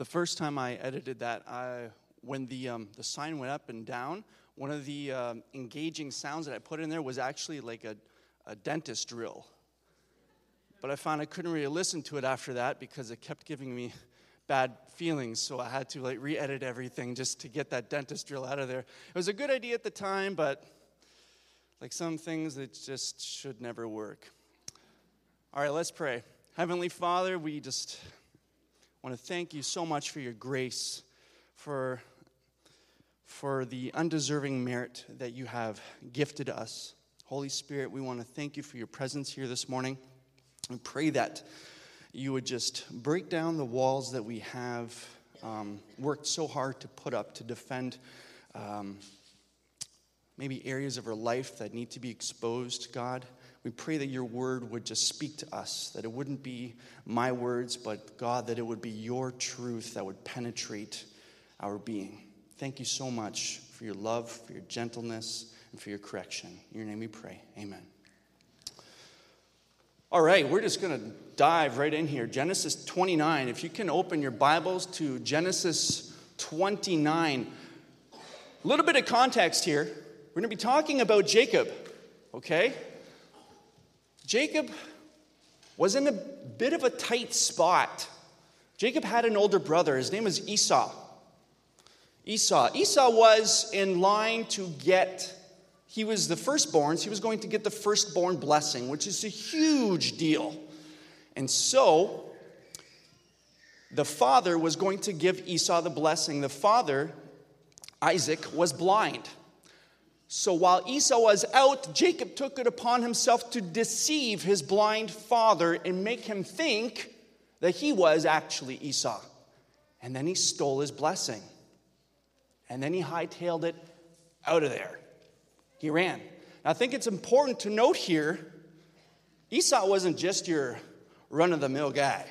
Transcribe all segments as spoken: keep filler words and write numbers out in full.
The first time I edited that, I, when the um, the sign went up and down, one of the um, engaging sounds that I put in there was actually like a, a dentist drill. But I found I couldn't really listen to it after that because it kept giving me bad feelings, so I had to like re-edit everything just to get that dentist drill out of there. It was a good idea at the time, but like some things that just should never work. All right, let's pray. Heavenly Father, we just want to thank you so much for your grace, for, for the undeserving merit that you have gifted us. Holy Spirit, we want to thank you for your presence here this morning. We pray that you would just break down the walls that we have um, worked so hard to put up to defend um, maybe areas of our life that need to be exposed, God. We pray that your word would just speak to us, that it wouldn't be my words, but God, that it would be your truth that would penetrate our being. Thank you so much for your love, for your gentleness, and for your correction. In your name we pray. Amen. All right, we're just going to dive right in here. Genesis twenty-nine. If you can open your Bibles to Genesis twenty-nine. A little bit of context here. We're going to be talking about Jacob, okay? Jacob was in a bit of a tight spot. Jacob had an older brother. His name was Esau. Esau. Esau was in line to get... He was the firstborn, so he was going to get the firstborn blessing, which is a huge deal. And so, the father was going to give Esau the blessing. The father, Isaac, was blind. So while Esau was out, Jacob took it upon himself to deceive his blind father and make him think that he was actually Esau. And then he stole his blessing. And then he hightailed it out of there. He ran. Now, I think it's important to note here, Esau wasn't just your run-of-the-mill guy.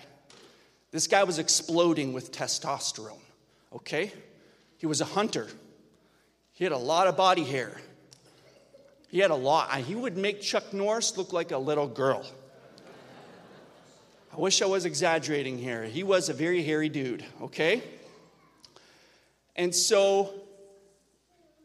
This guy was exploding with testosterone, okay? He was a hunter. He had a lot of body hair. He had a lot. He would make Chuck Norris look like a little girl. I wish I was exaggerating here. He was a very hairy dude, okay? And so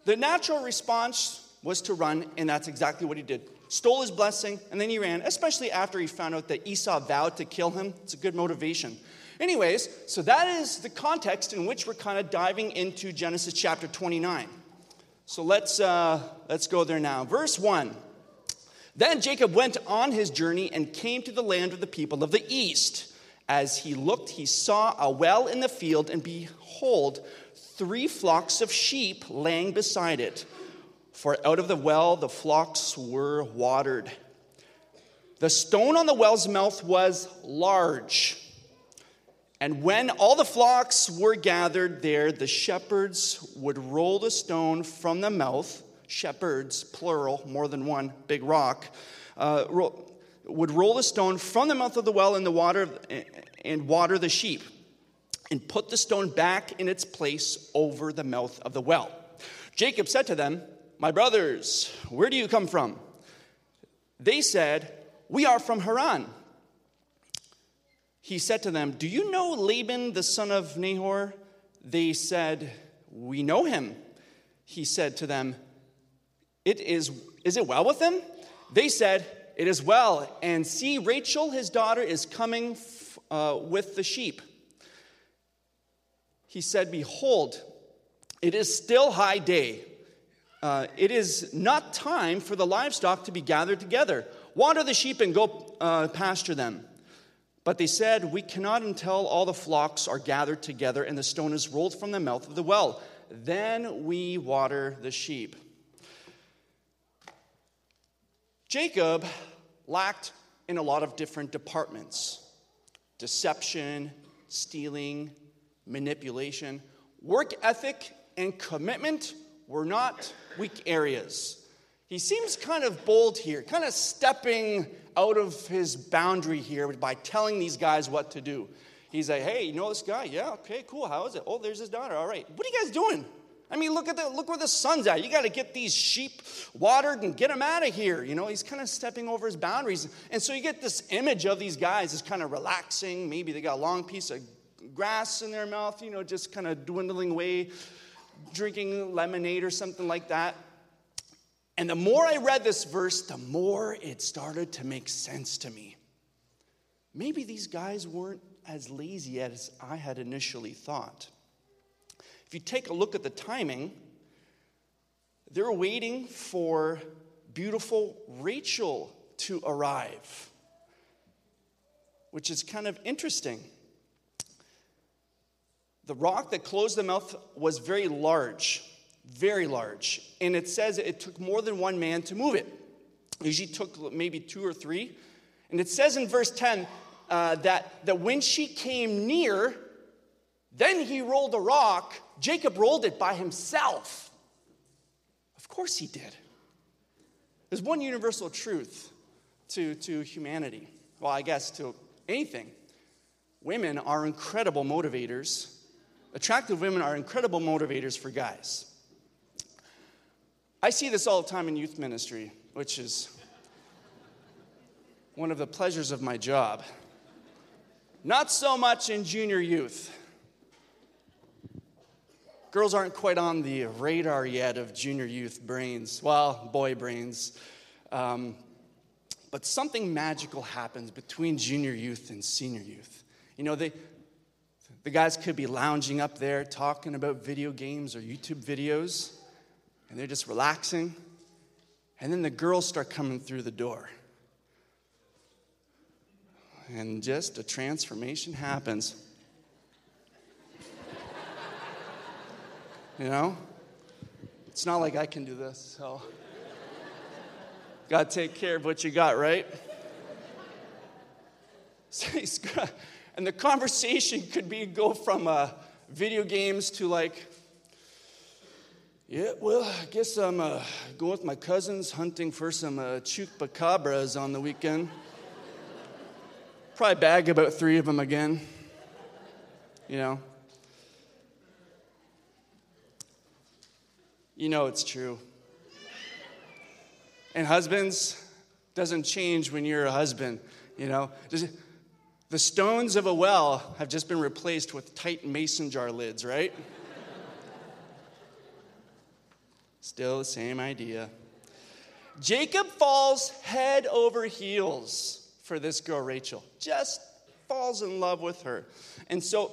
the natural response was to run, and that's exactly what he did. Stole his blessing, and then he ran, especially after he found out that Esau vowed to kill him. It's a good motivation. Anyways, so that is the context in which we're kind of diving into Genesis chapter twenty-nine. So let's uh, let's go there now. Verse one. Then Jacob went on his journey and came to the land of the people of the east. As he looked, he saw a well in the field, and behold, three flocks of sheep lying beside it. For out of the well the flocks were watered. The stone on the well's mouth was large. And when all the flocks were gathered there, the shepherds would roll the stone from the mouth. Shepherds, plural, more than one, big rock. Uh, ro- would roll the stone from the mouth of the well in the water and water the sheep. And put the stone back in its place over the mouth of the well. Jacob said to them, "My brothers, where do you come from?" They said, "We are from Haran." He said to them, "Do you know Laban, the son of Nahor?" They said, "We know him." He said to them, "It is, is it well with him?" They said, "It is well. And see, Rachel, his daughter, is coming f- uh, with the sheep." He said, "Behold, it is still high day. Uh, it is not time for the livestock to be gathered together. Water the sheep and go uh, pasture them." But they said, "We cannot until all the flocks are gathered together and the stone is rolled from the mouth of the well. Then we water the sheep." Jacob lacked in a lot of different departments. Deception, stealing, manipulation, work ethic, and commitment were not weak areas. He seems kind of bold here, kind of stepping out of his boundary here by telling these guys what to do. He's like, "Hey, you know this guy? Yeah, okay, cool. How is it? Oh, there's his daughter. All right. What are you guys doing? I mean, look at the look where the sun's at. You got to get these sheep watered and get them out of here." You know, he's kind of stepping over his boundaries. And so you get this image of these guys as kind of relaxing. Maybe they got a long piece of grass in their mouth, you know, just kind of dwindling away, drinking lemonade or something like that. And the more I read this verse, the more it started to make sense to me. Maybe these guys weren't as lazy as I had initially thought. If you take a look at the timing, they're waiting for beautiful Rachel to arrive, which is kind of interesting. The rock that closed the mouth was very large, very large. And it says it took more than one man to move it. It usually took maybe two or three. And it says in verse ten uh, that, that when she came near, then he rolled the rock. Jacob rolled it by himself. Of course he did. There's one universal truth to, to humanity. Well, I guess to anything. Women are incredible motivators. Attractive women are incredible motivators for guys. I see this all the time in youth ministry, which is one of the pleasures of my job. Not so much in junior youth. Girls aren't quite on the radar yet of junior youth brains. Well, boy brains. Um, but something magical happens between junior youth and senior youth. You know, they, the guys could be lounging up there talking about video games or YouTube videos, and they're just relaxing. And then the girls start coming through the door. And just a transformation happens. You know, it's not like I can do this, so gotta take care of what you got, right? And the conversation could be go from uh, video games to like, yeah, well, I guess I'm uh, going with my cousins hunting for some uh, chupacabras on the weekend. Probably bag about three of them again, you know. You know it's true. And husbands, doesn't change when you're a husband, you know. Just, the stones of a well have just been replaced with tight mason jar lids, right? Still the same idea. Jacob falls head over heels for this girl, Rachel. Just falls in love with her. And so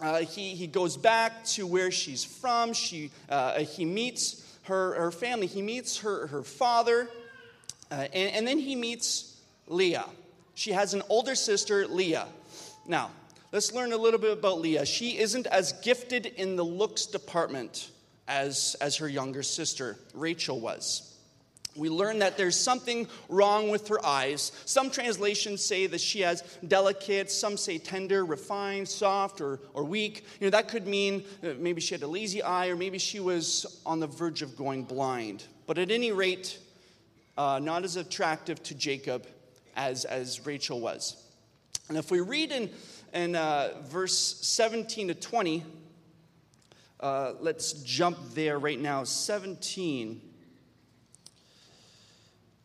Uh, he, he goes back to where she's from. She, uh, he meets her, her family. He meets her, her father. Uh, and, and then he meets Leah. She has an older sister, Leah. Now, let's learn a little bit about Leah. She isn't as gifted in the looks department as, as her younger sister, Rachel, was. We learn that there's something wrong with her eyes. Some translations say that she has delicate, some say tender, refined, soft, or, or weak. You know, that could mean maybe she had a lazy eye, or maybe she was on the verge of going blind. But at any rate, uh, not as attractive to Jacob as, as Rachel was. And if we read in, in uh, verse seventeen to twenty, uh, let's jump there right now, seventeen.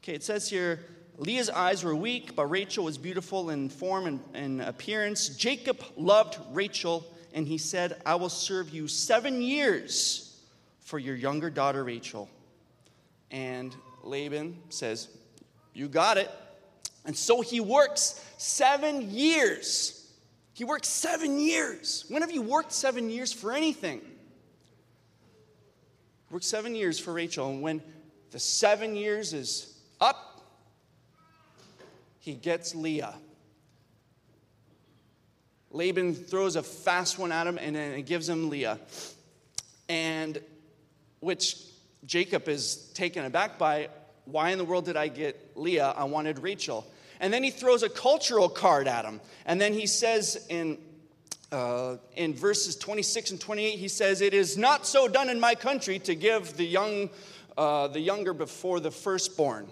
Okay, it says here, Leah's eyes were weak, but Rachel was beautiful in form and, and appearance. Jacob loved Rachel, and he said, I will serve you seven years for your younger daughter, Rachel. And Laban says, you got it. And so he works seven years. He works seven years. When have you worked seven years for anything? Worked seven years for Rachel, and when the seven years is up, he gets Leah. Laban throws a fast one at him, and then it gives him Leah. And which Jacob is taken aback by. Why in the world did I get Leah? I wanted Rachel. And then he throws a cultural card at him. And then he says in uh, in verses twenty-six and twenty-eight, he says, it is not so done in my country to give the young uh, the younger before the firstborn.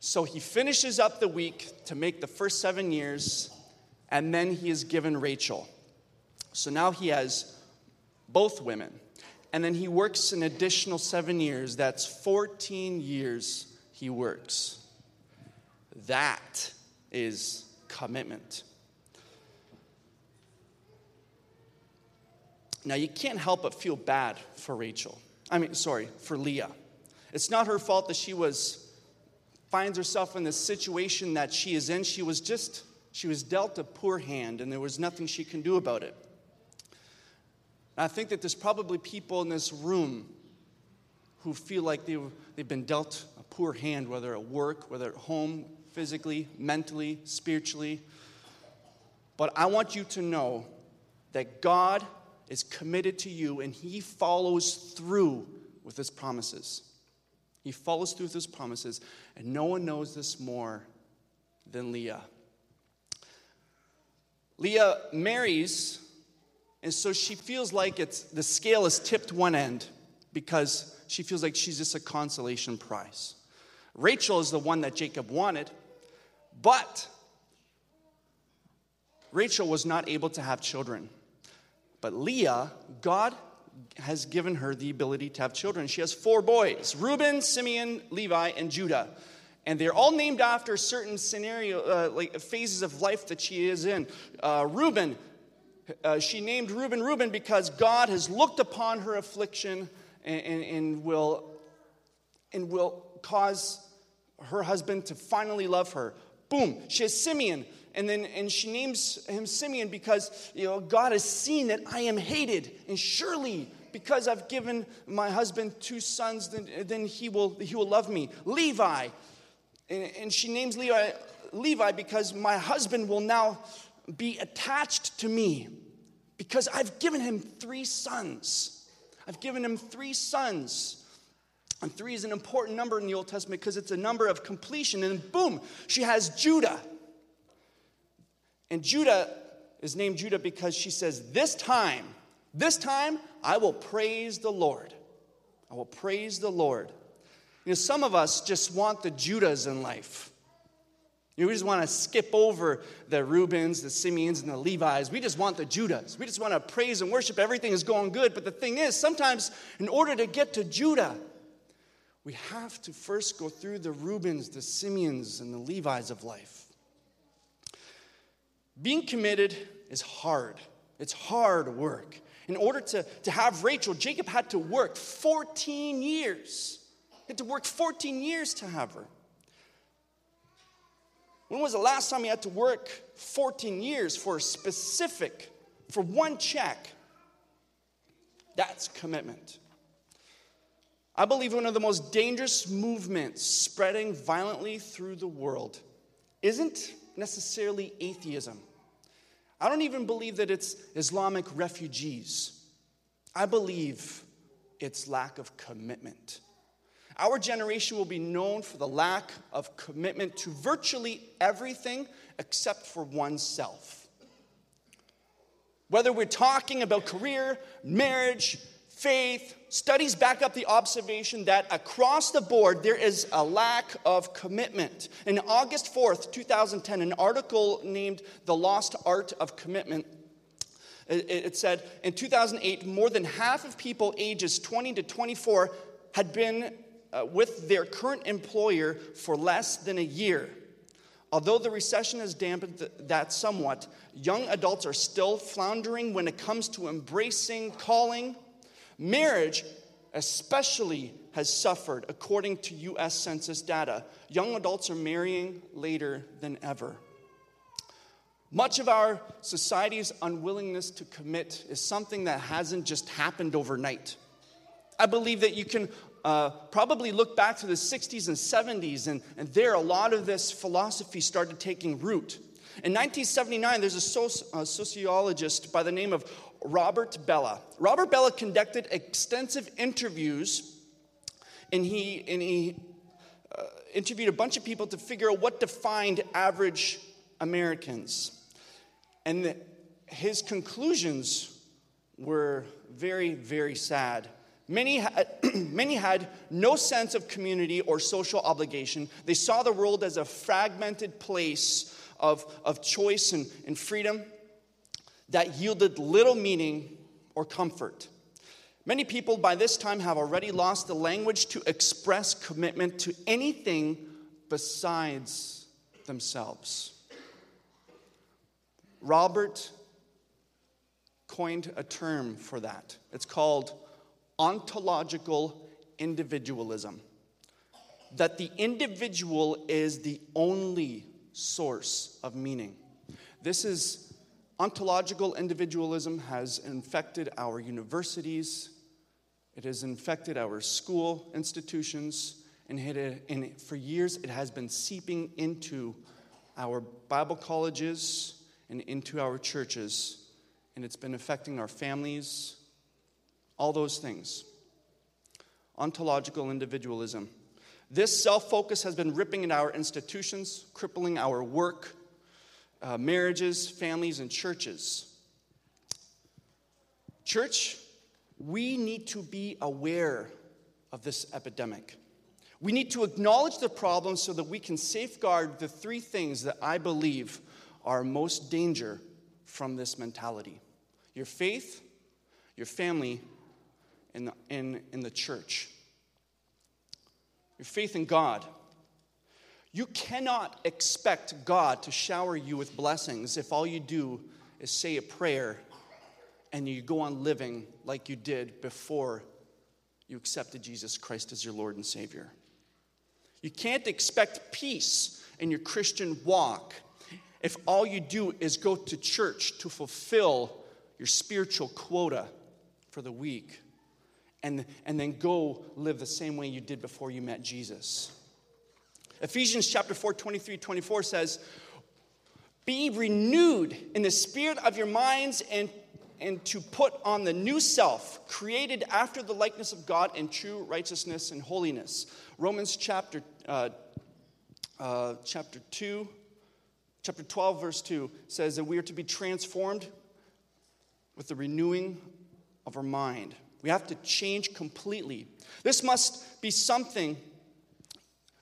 So he finishes up the week to make the first seven years, and then he is given Rachel. So now he has both women. And then he works an additional seven years. That's fourteen years he works. That is commitment. Now, you can't help but feel bad for Rachel. I mean, sorry, for Leah. It's not her fault that she was finds herself in this situation that she is in. She was just, she was dealt a poor hand, and there was nothing she can do about it. And I think that there's probably people in this room who feel like they, they've been dealt a poor hand, whether at work, whether at home, physically, mentally, spiritually. But I want you to know that God is committed to you, and he follows through with his promises. He follows through with his promises, and no one knows this more than Leah. Leah marries, and so she feels like it's the scale is tipped one end because she feels like she's just a consolation prize. Rachel is the one that Jacob wanted, but Rachel was not able to have children. But Leah, God has given her the ability to have children. She has four boys: Reuben, Simeon, Levi, and Judah. And they're all named after certain scenario, uh, like phases of life that she is in. Uh, Reuben, uh, she named Reuben Reuben because God has looked upon her affliction and, and, and will and will cause her husband to finally love her. Boom. She has Simeon. And then, and she names him Simeon because, you know, God has seen that I am hated, and surely because I've given my husband two sons, then, then he will he will love me. Levi, and, and she names Levi Levi because my husband will now be attached to me because I've given him three sons. I've given him three sons. And three is an important number in the Old Testament because it's a number of completion. And boom, she has Judah. And Judah is named Judah because she says, this time, this time, I will praise the Lord. I will praise the Lord. You know, some of us just want the Judahs in life. You know, we just want to skip over the Reubens, the Simeons, and the Levis. We just want the Judahs. We just want to praise and worship. Everything is going good. But the thing is, sometimes in order to get to Judah, we have to first go through the Reubens, the Simeons, and the Levis of life. Being committed is hard. It's hard work. In order to, to have Rachel, Jacob had to work fourteen years. He had to work fourteen years to have her. When was the last time he had to work fourteen years for a specific, for one check? That's commitment. I believe one of the most dangerous movements spreading violently through the world isn't necessarily atheism. I don't even believe that it's Islamic refugees. I believe it's lack of commitment. Our generation will be known for the lack of commitment to virtually everything except for oneself. Whether we're talking about career, marriage, faith, studies back up the observation that across the board, there is a lack of commitment. In August fourth, twenty ten, an article named The Lost Art of Commitment, it said, in two thousand eight, more than half of people ages twenty to twenty-four had been uh, with their current employer for less than a year. Although the recession has dampened that somewhat, young adults are still floundering when it comes to embracing calling. Marriage especially has suffered, according to U S Census data. Young adults are marrying later than ever. Much of our society's unwillingness to commit is something that hasn't just happened overnight. I believe that you can uh, probably look back to the sixties and seventies, and, and there a lot of this philosophy started taking root. In nineteen seventy-nine, there's a, soci- a sociologist by the name of Robert Bella. Robert Bella conducted extensive interviews, and he, and he uh, interviewed a bunch of people to figure out what defined average Americans. And the, his conclusions were very, very sad. Many had, many had no sense of community or social obligation. They saw the world as a fragmented place of, of choice and, and freedom that yielded little meaning or comfort. Many people by this time have already lost the language to express commitment to anything besides themselves. Robert coined a term for that. It's called ontological individualism. That the individual is the only source of meaning. This is ontological individualism has infected our universities. It has infected our school institutions. And, it, and for years, it has been seeping into our Bible colleges and into our churches. And it's been affecting our families. All those things. Ontological individualism. This self-focus has been ripping at our institutions, crippling our work, uh, marriages, families, and churches. Church, we need to be aware of this epidemic. We need to acknowledge the problem so that we can safeguard the three things that I believe are most danger from this mentality. Your faith, your family, and the, and, and the church. Your faith in God. You cannot expect God to shower you with blessings if all you do is say a prayer and you go on living like you did before you accepted Jesus Christ as your Lord and Savior. You can't expect peace in your Christian walk if all you do is go to church to fulfill your spiritual quota for the week. And, and then go live the same way you did before you met Jesus. Ephesians chapter four, twenty-three, twenty-four says, be renewed in the spirit of your minds and, and to put on the new self, created after the likeness of God in true righteousness and holiness. Romans chapter uh, uh, chapter two, chapter twelve, verse two says that we are to be transformed with the renewing of our mind. We have to change completely. This must be something,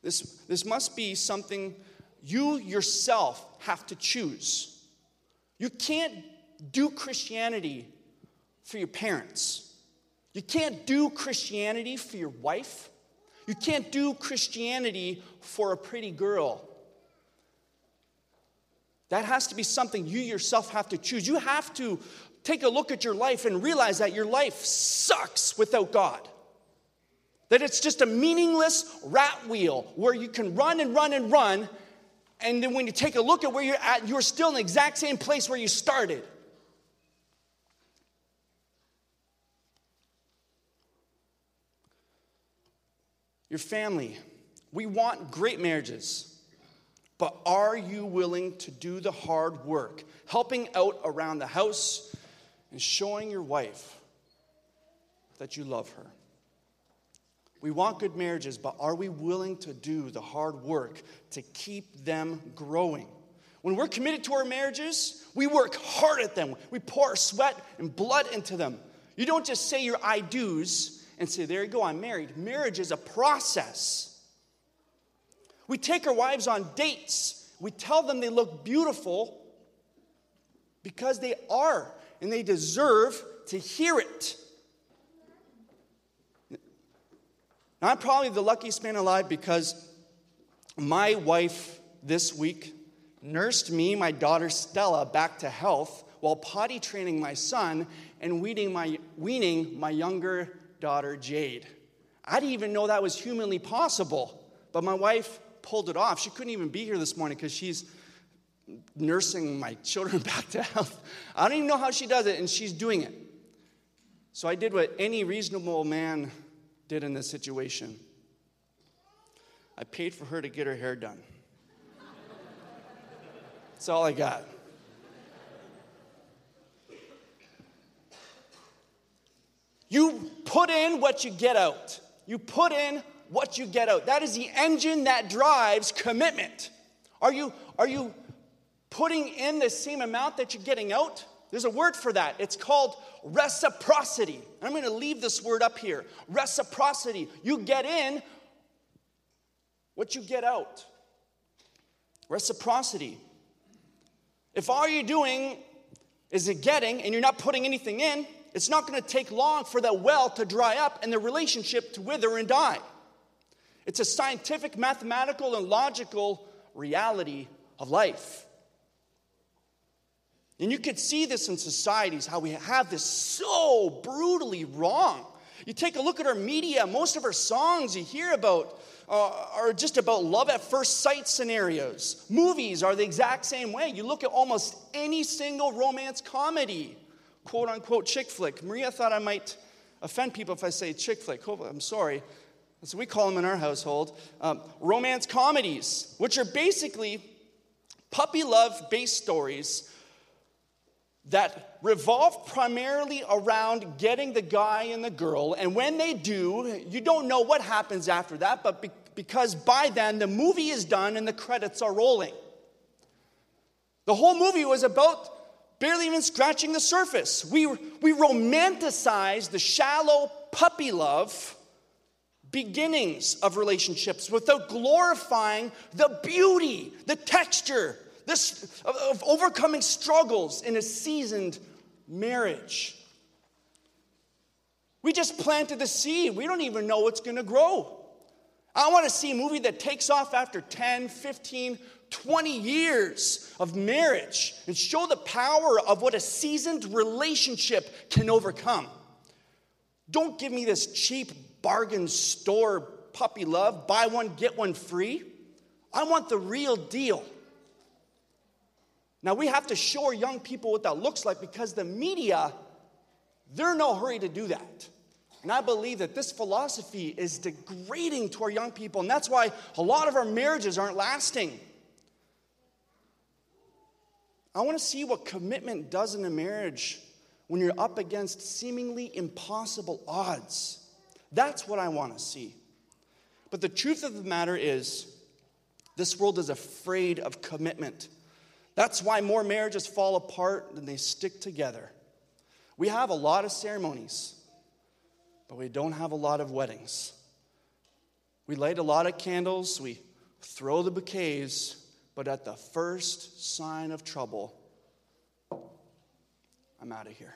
this, this must be something you yourself have to choose. You can't do Christianity for your parents. You can't do Christianity for your wife. You can't do Christianity for a pretty girl. That has to be something you yourself have to choose. You have to take a look at your life and realize that your life sucks without God. That it's just a meaningless rat wheel where you can run and run and run. And then when you take a look at where you're at, you're still in the exact same place where you started. Your family. We want great marriages. But are you willing to do the hard work? Helping out around the house. And showing your wife that you love her. We want good marriages, but are we willing to do the hard work to keep them growing? When we're committed to our marriages, we work hard at them. We pour sweat and blood into them. You don't just say your I do's and say, there you go, I'm married. Marriage is a process. We take our wives on dates. We tell them they look beautiful because they are. And they deserve to hear it. Now, I'm probably the luckiest man alive because my wife this week nursed me, my daughter Stella, back to health while potty training my son and weaning my, weaning my younger daughter Jade. I didn't even know that was humanly possible, but my wife pulled it off. She couldn't even be here this morning because she's nursing my children back to health. I don't even know how she does it, and she's doing it. So I did what any reasonable man did in this situation. I paid for her to get her hair done. That's all I got. You put in what you get out. You put in what you get out. That is the engine that drives commitment. Are you, are you putting in the same amount that you're getting out? There's a word for that. It's called reciprocity. I'm going to leave this word up here. Reciprocity. You get in what you get out. Reciprocity. If all you're doing is getting and you're not putting anything in, it's not going to take long for that well to dry up and the relationship to wither and die. It's a scientific, mathematical, and logical reality of life. And you can see this in societies, how we have this so brutally wrong. You take a look at our media, most of our songs you hear about uh, are just about love at first sight scenarios. Movies are the exact same way. You look at almost any single romance comedy, quote unquote chick flick. Maria thought I might offend people if I say chick flick. Oh, I'm sorry. That's what we call them in our household. Um, romance comedies, which are basically puppy love based stories that revolve primarily around getting the guy and the girl. And when they do, you don't know what happens after that, but be- because by then the movie is done and the credits are rolling. The whole movie was about barely even scratching the surface. We, we romanticize the shallow puppy love beginnings of relationships without glorifying the beauty, the texture, This of overcoming struggles in a seasoned marriage. We just planted the seed. We don't even know what's going to grow. I want to see a movie that takes off after ten, fifteen, twenty years of marriage and show the power of what a seasoned relationship can overcome. Don't give me this cheap bargain store puppy love, buy one, get one free. I want the real deal. Now, we have to show young people what that looks like because the media, they're in no hurry to do that. And I believe that this philosophy is degrading to our young people, and that's why a lot of our marriages aren't lasting. I want to see what commitment does in a marriage when you're up against seemingly impossible odds. That's what I want to see. But the truth of the matter is, this world is afraid of commitment. That's why more marriages fall apart than they stick together. We have a lot of ceremonies, but we don't have a lot of weddings. We light a lot of candles, we throw the bouquets, but at the first sign of trouble, I'm out of here.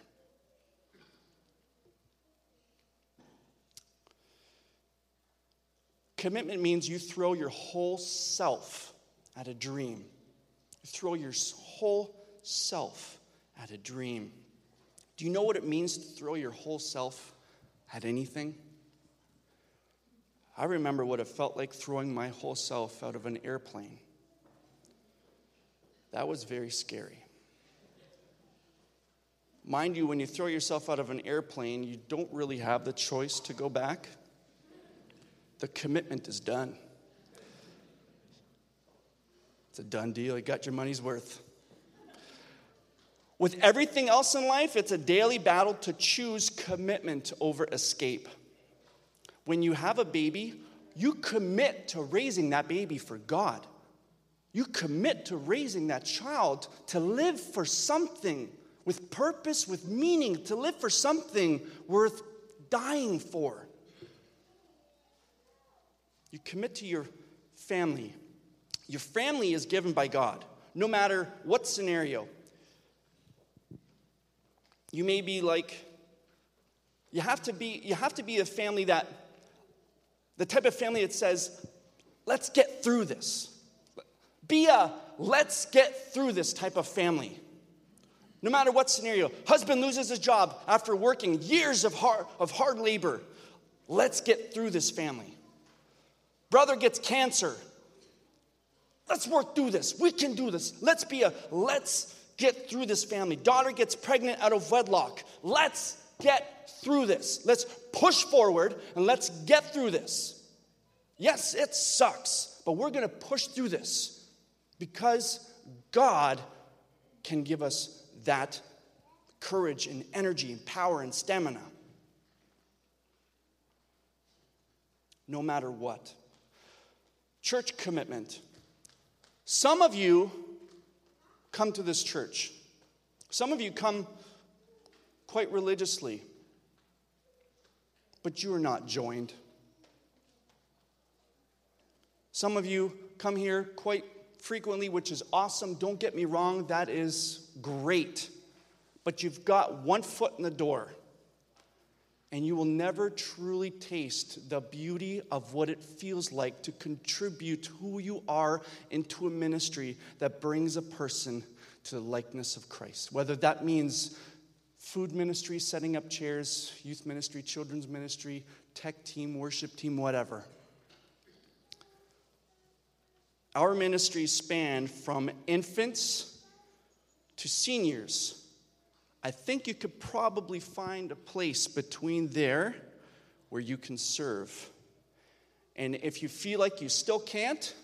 Commitment means you throw your whole self at a dream. Throw your whole self at a dream. Do you know what it means to throw your whole self at anything? I remember what it felt like throwing my whole self out of an airplane. That was very scary. Mind you, when you throw yourself out of an airplane, you don't really have the choice to go back. The commitment is done. It's a done deal. You got your money's worth. With everything else in life, it's a daily battle to choose commitment over escape. When you have a baby, you commit to raising that baby for God. You commit to raising that child to live for something with purpose, with meaning, to live for something worth dying for. You commit to your family. Your family is given by God, no matter what scenario. You may be like, you have to be, you have to be a family that, the type of family that says, let's get through this. Be a let's get through this type of family. No matter what scenario. Husband loses his job after working years of hard, of hard labor. Let's get through this family. Brother gets cancer. Let's work through this. We can do this. Let's be a, let's get through this family. Daughter gets pregnant out of wedlock. Let's get through this. Let's push forward and let's get through this. Yes, it sucks, but we're going to push through this because God can give us that courage and energy and power and stamina. No matter what. Church commitment. Some of you come to this church. Some of you come quite religiously, but you are not joined. Some of you come here quite frequently, which is awesome. Don't get me wrong, that is great. But you've got one foot in the door, and you will never truly taste the beauty of what it feels like to contribute who you are into a ministry that brings a person to the likeness of Christ. Whether that means food ministry, setting up chairs, youth ministry, children's ministry, tech team, worship team, whatever. Our ministries span from infants to seniors. I think you could probably find a place between there where you can serve. And if you feel like you still can't,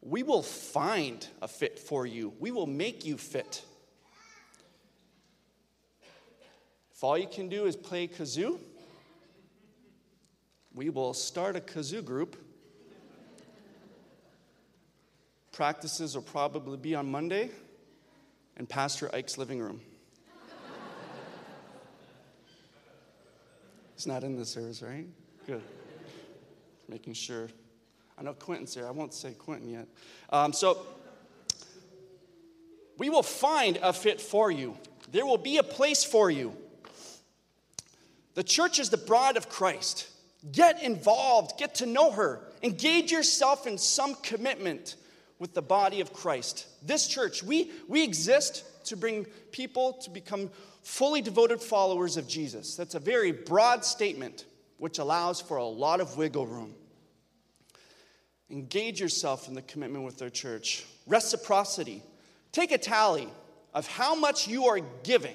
we will find a fit for you. We will make you fit. If all you can do is play kazoo, we will start a kazoo group. Practices will probably be on Monday in Pastor Ike's living room. He's not in the service, right? Good. Making sure. I know Quentin's here. I won't say Quentin yet. Um, so we will find a fit for you. There will be a place for you. The church is the bride of Christ. Get involved. Get to know her. Engage yourself in some commitment with the body of Christ. This church, we, we exist to bring people to become fully devoted followers of Jesus. That's a very broad statement, which allows for a lot of wiggle room. Engage yourself in the commitment with our church. Reciprocity. Take a tally of how much you are giving.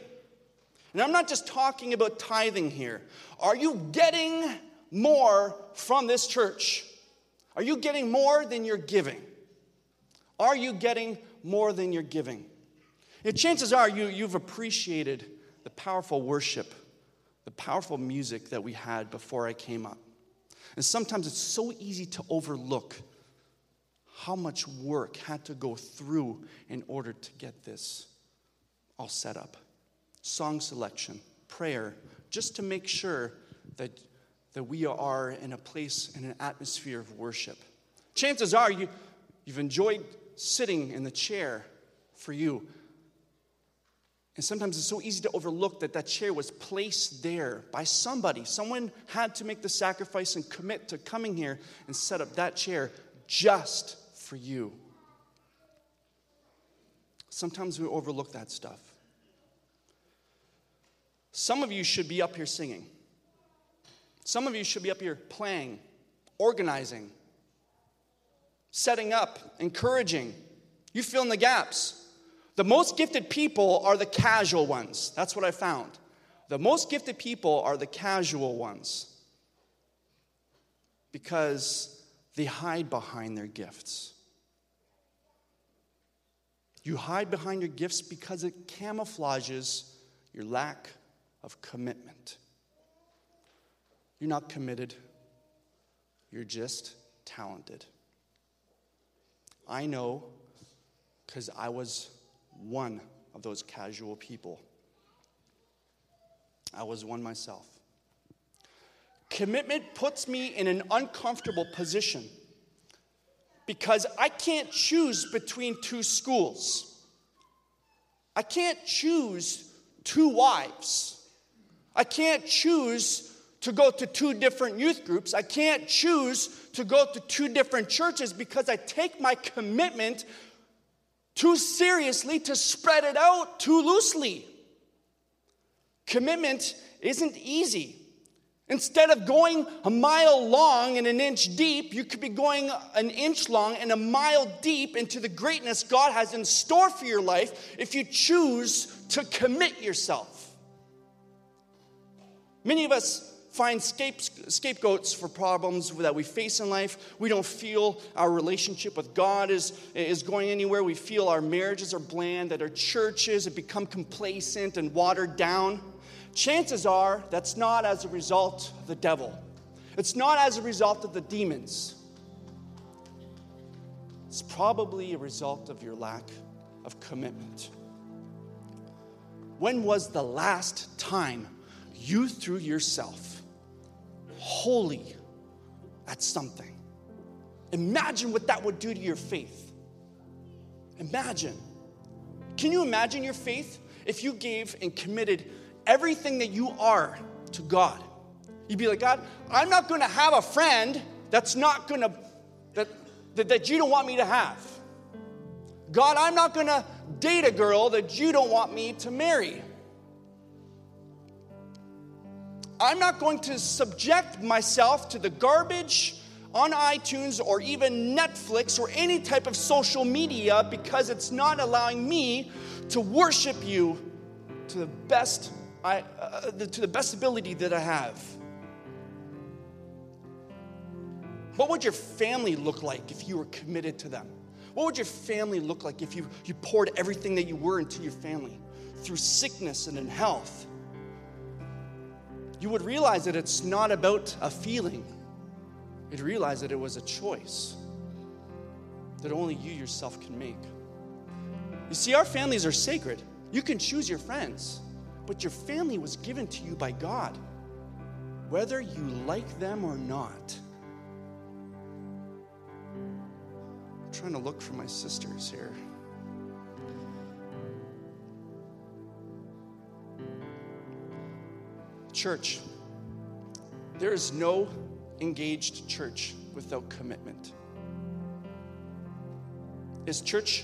And I'm not just talking about tithing here. Are you getting more from this church? Are you getting more than you're giving? Are you getting more than you're giving? And chances are you, you've appreciated the powerful worship, the powerful music that we had before I came up. And sometimes it's so easy to overlook how much work had to go through in order to get this all set up. Song selection, prayer, just to make sure that, that we are in a place, in an atmosphere of worship. Chances are you, you've enjoyed sitting in the chair for you. And sometimes it's so easy to overlook that that chair was placed there by somebody. Someone had to make the sacrifice and commit to coming here and set up that chair just for you. Sometimes we overlook that stuff. Some of you should be up here singing. Some of you should be up here playing, organizing, setting up, encouraging. You fill in the gaps. The most gifted people are the casual ones. That's what I found. The most gifted people are the casual ones because they hide behind their gifts. You hide behind your gifts because it camouflages your lack of commitment. You're not committed. You're just talented. I know because I was one of those casual people. I was one myself. Commitment puts me in an uncomfortable position because I can't choose between two schools. I can't choose two wives. I can't choose to go to two different youth groups. I can't choose to go to two different churches because I take my commitment too seriously, to spread it out too loosely. Commitment isn't easy. Instead of going a mile long and an inch deep, you could be going an inch long and a mile deep into the greatness God has in store for your life if you choose to commit yourself. Many of us find scapegoats for problems that we face in life. We don't feel our relationship with God is, is going anywhere. We feel our marriages are bland, that our churches have become complacent and watered down. Chances are that's not as a result of the devil. It's not as a result of the demons. It's probably a result of your lack of commitment. When was the last time you threw yourself holy at something? Imagine what that would do to your faith. Imagine. Can you imagine your faith if you gave and committed everything that you are to God? You'd be like, God, I'm not going to have a friend that's not going to, that, that, that you don't want me to have. God, I'm not going to date a girl that you don't want me to marry. I'm not going to subject myself to the garbage on iTunes or even Netflix or any type of social media because it's not allowing me to worship you to the best I, uh, to the best ability that I have. What would your family look like if you were committed to them? What would your family look like if you, you poured everything that you were into your family through sickness and in health? You would realize that it's not about a feeling. You'd realize that it was a choice that only you yourself can make. You see, our families are sacred. You can choose your friends, but your family was given to you by God, whether you like them or not. I'm trying to look for my sisters here. Church, there is no engaged church without commitment. Is church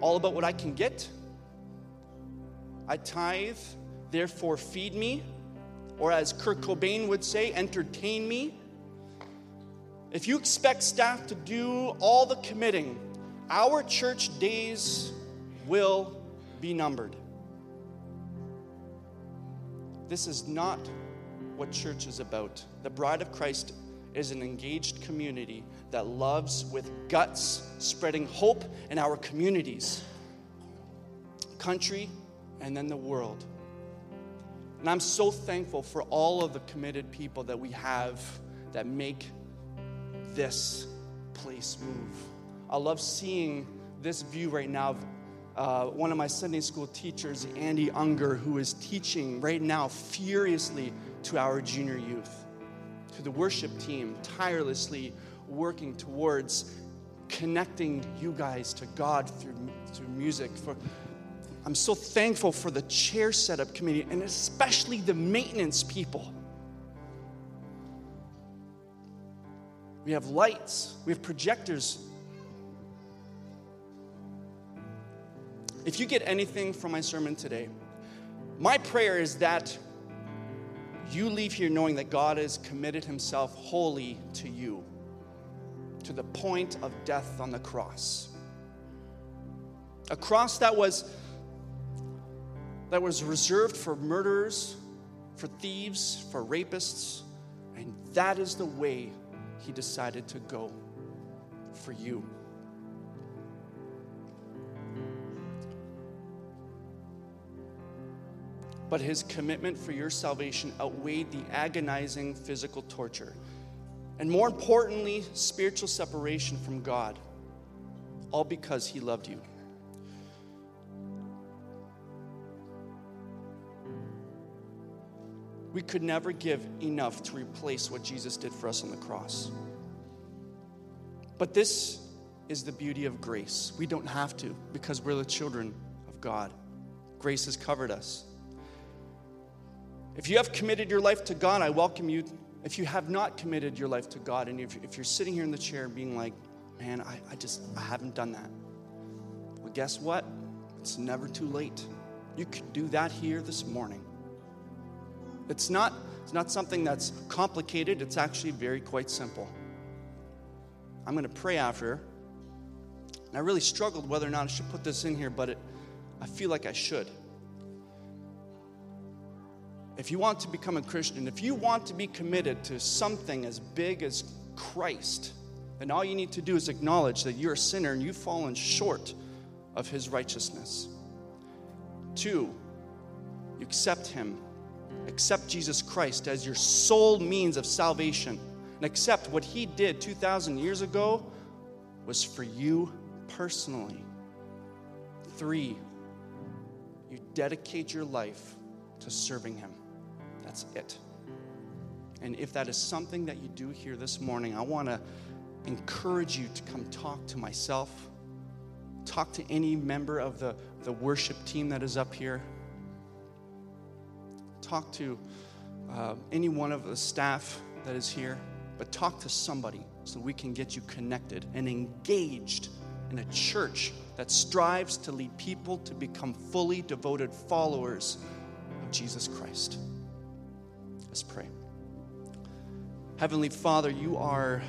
all about what I can get? I tithe, therefore feed me, or as Kurt Cobain would say, entertain me. If you expect staff to do all the committing, our church days will be numbered. This is not what church is about. The bride of Christ is an engaged community that loves with guts, spreading hope in our communities, country, and then the world. And I'm so thankful for all of the committed people that we have that make this place move. I love seeing this view right now of Uh, one of my Sunday school teachers, Andy Unger, who is teaching right now furiously to our junior youth, to the worship team, tirelessly working towards connecting you guys to God through, through music. For, I'm so thankful for the chair setup committee and especially the maintenance people. We have lights, we have projectors. If you get anything from my sermon today, my prayer is that you leave here knowing that God has committed himself wholly to you, to the point of death on the cross. A cross that was, that was reserved for murderers, for thieves, for rapists, and that is the way he decided to go for you. But his commitment for your salvation outweighed the agonizing physical torture. And more importantly, spiritual separation from God. All because he loved you. We could never give enough to replace what Jesus did for us on the cross. But this is the beauty of grace. We don't have to because we're the children of God. Grace has covered us. If you have committed your life to God, I welcome you. If you have not committed your life to God, and if, if you're sitting here in the chair and being like, man, I, I just, I haven't done that. Well, guess what? It's never too late. You could do that here this morning. It's not, it's not something that's complicated. It's actually very quite simple. I'm going to pray after. And I really struggled whether or not I should put this in here, but it, I feel like I should. If you want to become a Christian, if you want to be committed to something as big as Christ, then all you need to do is acknowledge that you're a sinner and you've fallen short of his righteousness. Two, you accept him. Accept Jesus Christ as your sole means of salvation. And accept what he did two thousand years ago was for you personally. Three, you dedicate your life to serving him. That's it. And if that is something that you do here this morning, I want to encourage you to come talk to myself, talk to any member of the, the worship team that is up here, talk to uh, any one of the staff that is here, but talk to somebody so we can get you connected and engaged and a church that strives to lead people to become fully devoted followers of Jesus Christ. Let's pray. Heavenly Father, you are,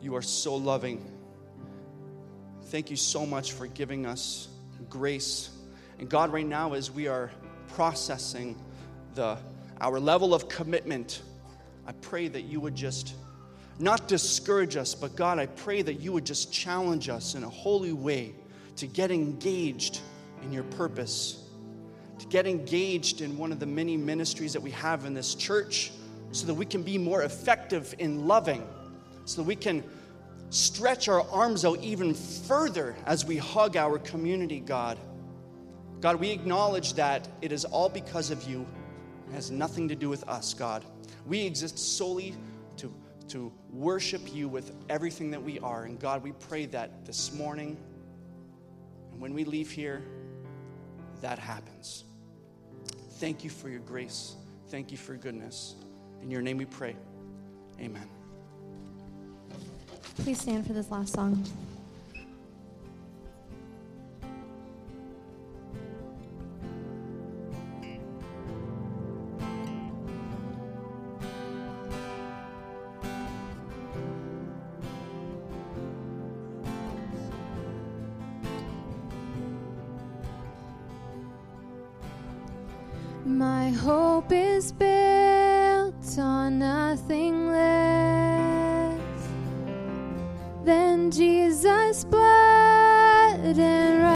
you are so loving. Thank you so much for giving us grace. And God, right now, as we are processing the our level of commitment, I pray that you would just not discourage us, but God, I pray that you would just challenge us in a holy way to get engaged in your purpose, to get engaged in one of the many ministries that we have in this church, so that we can be more effective in loving, so that we can stretch our arms out even further as we hug our community, God. God, we acknowledge that it is all because of you. It has nothing to do with us, God. We exist solely to, to worship you with everything that we are. And God, we pray that this morning, and when we leave here, that happens. Thank you for your grace. Thank you for your goodness. In your name we pray. Amen. Please stand for this last song. My hope is built on nothing less than Jesus' blood.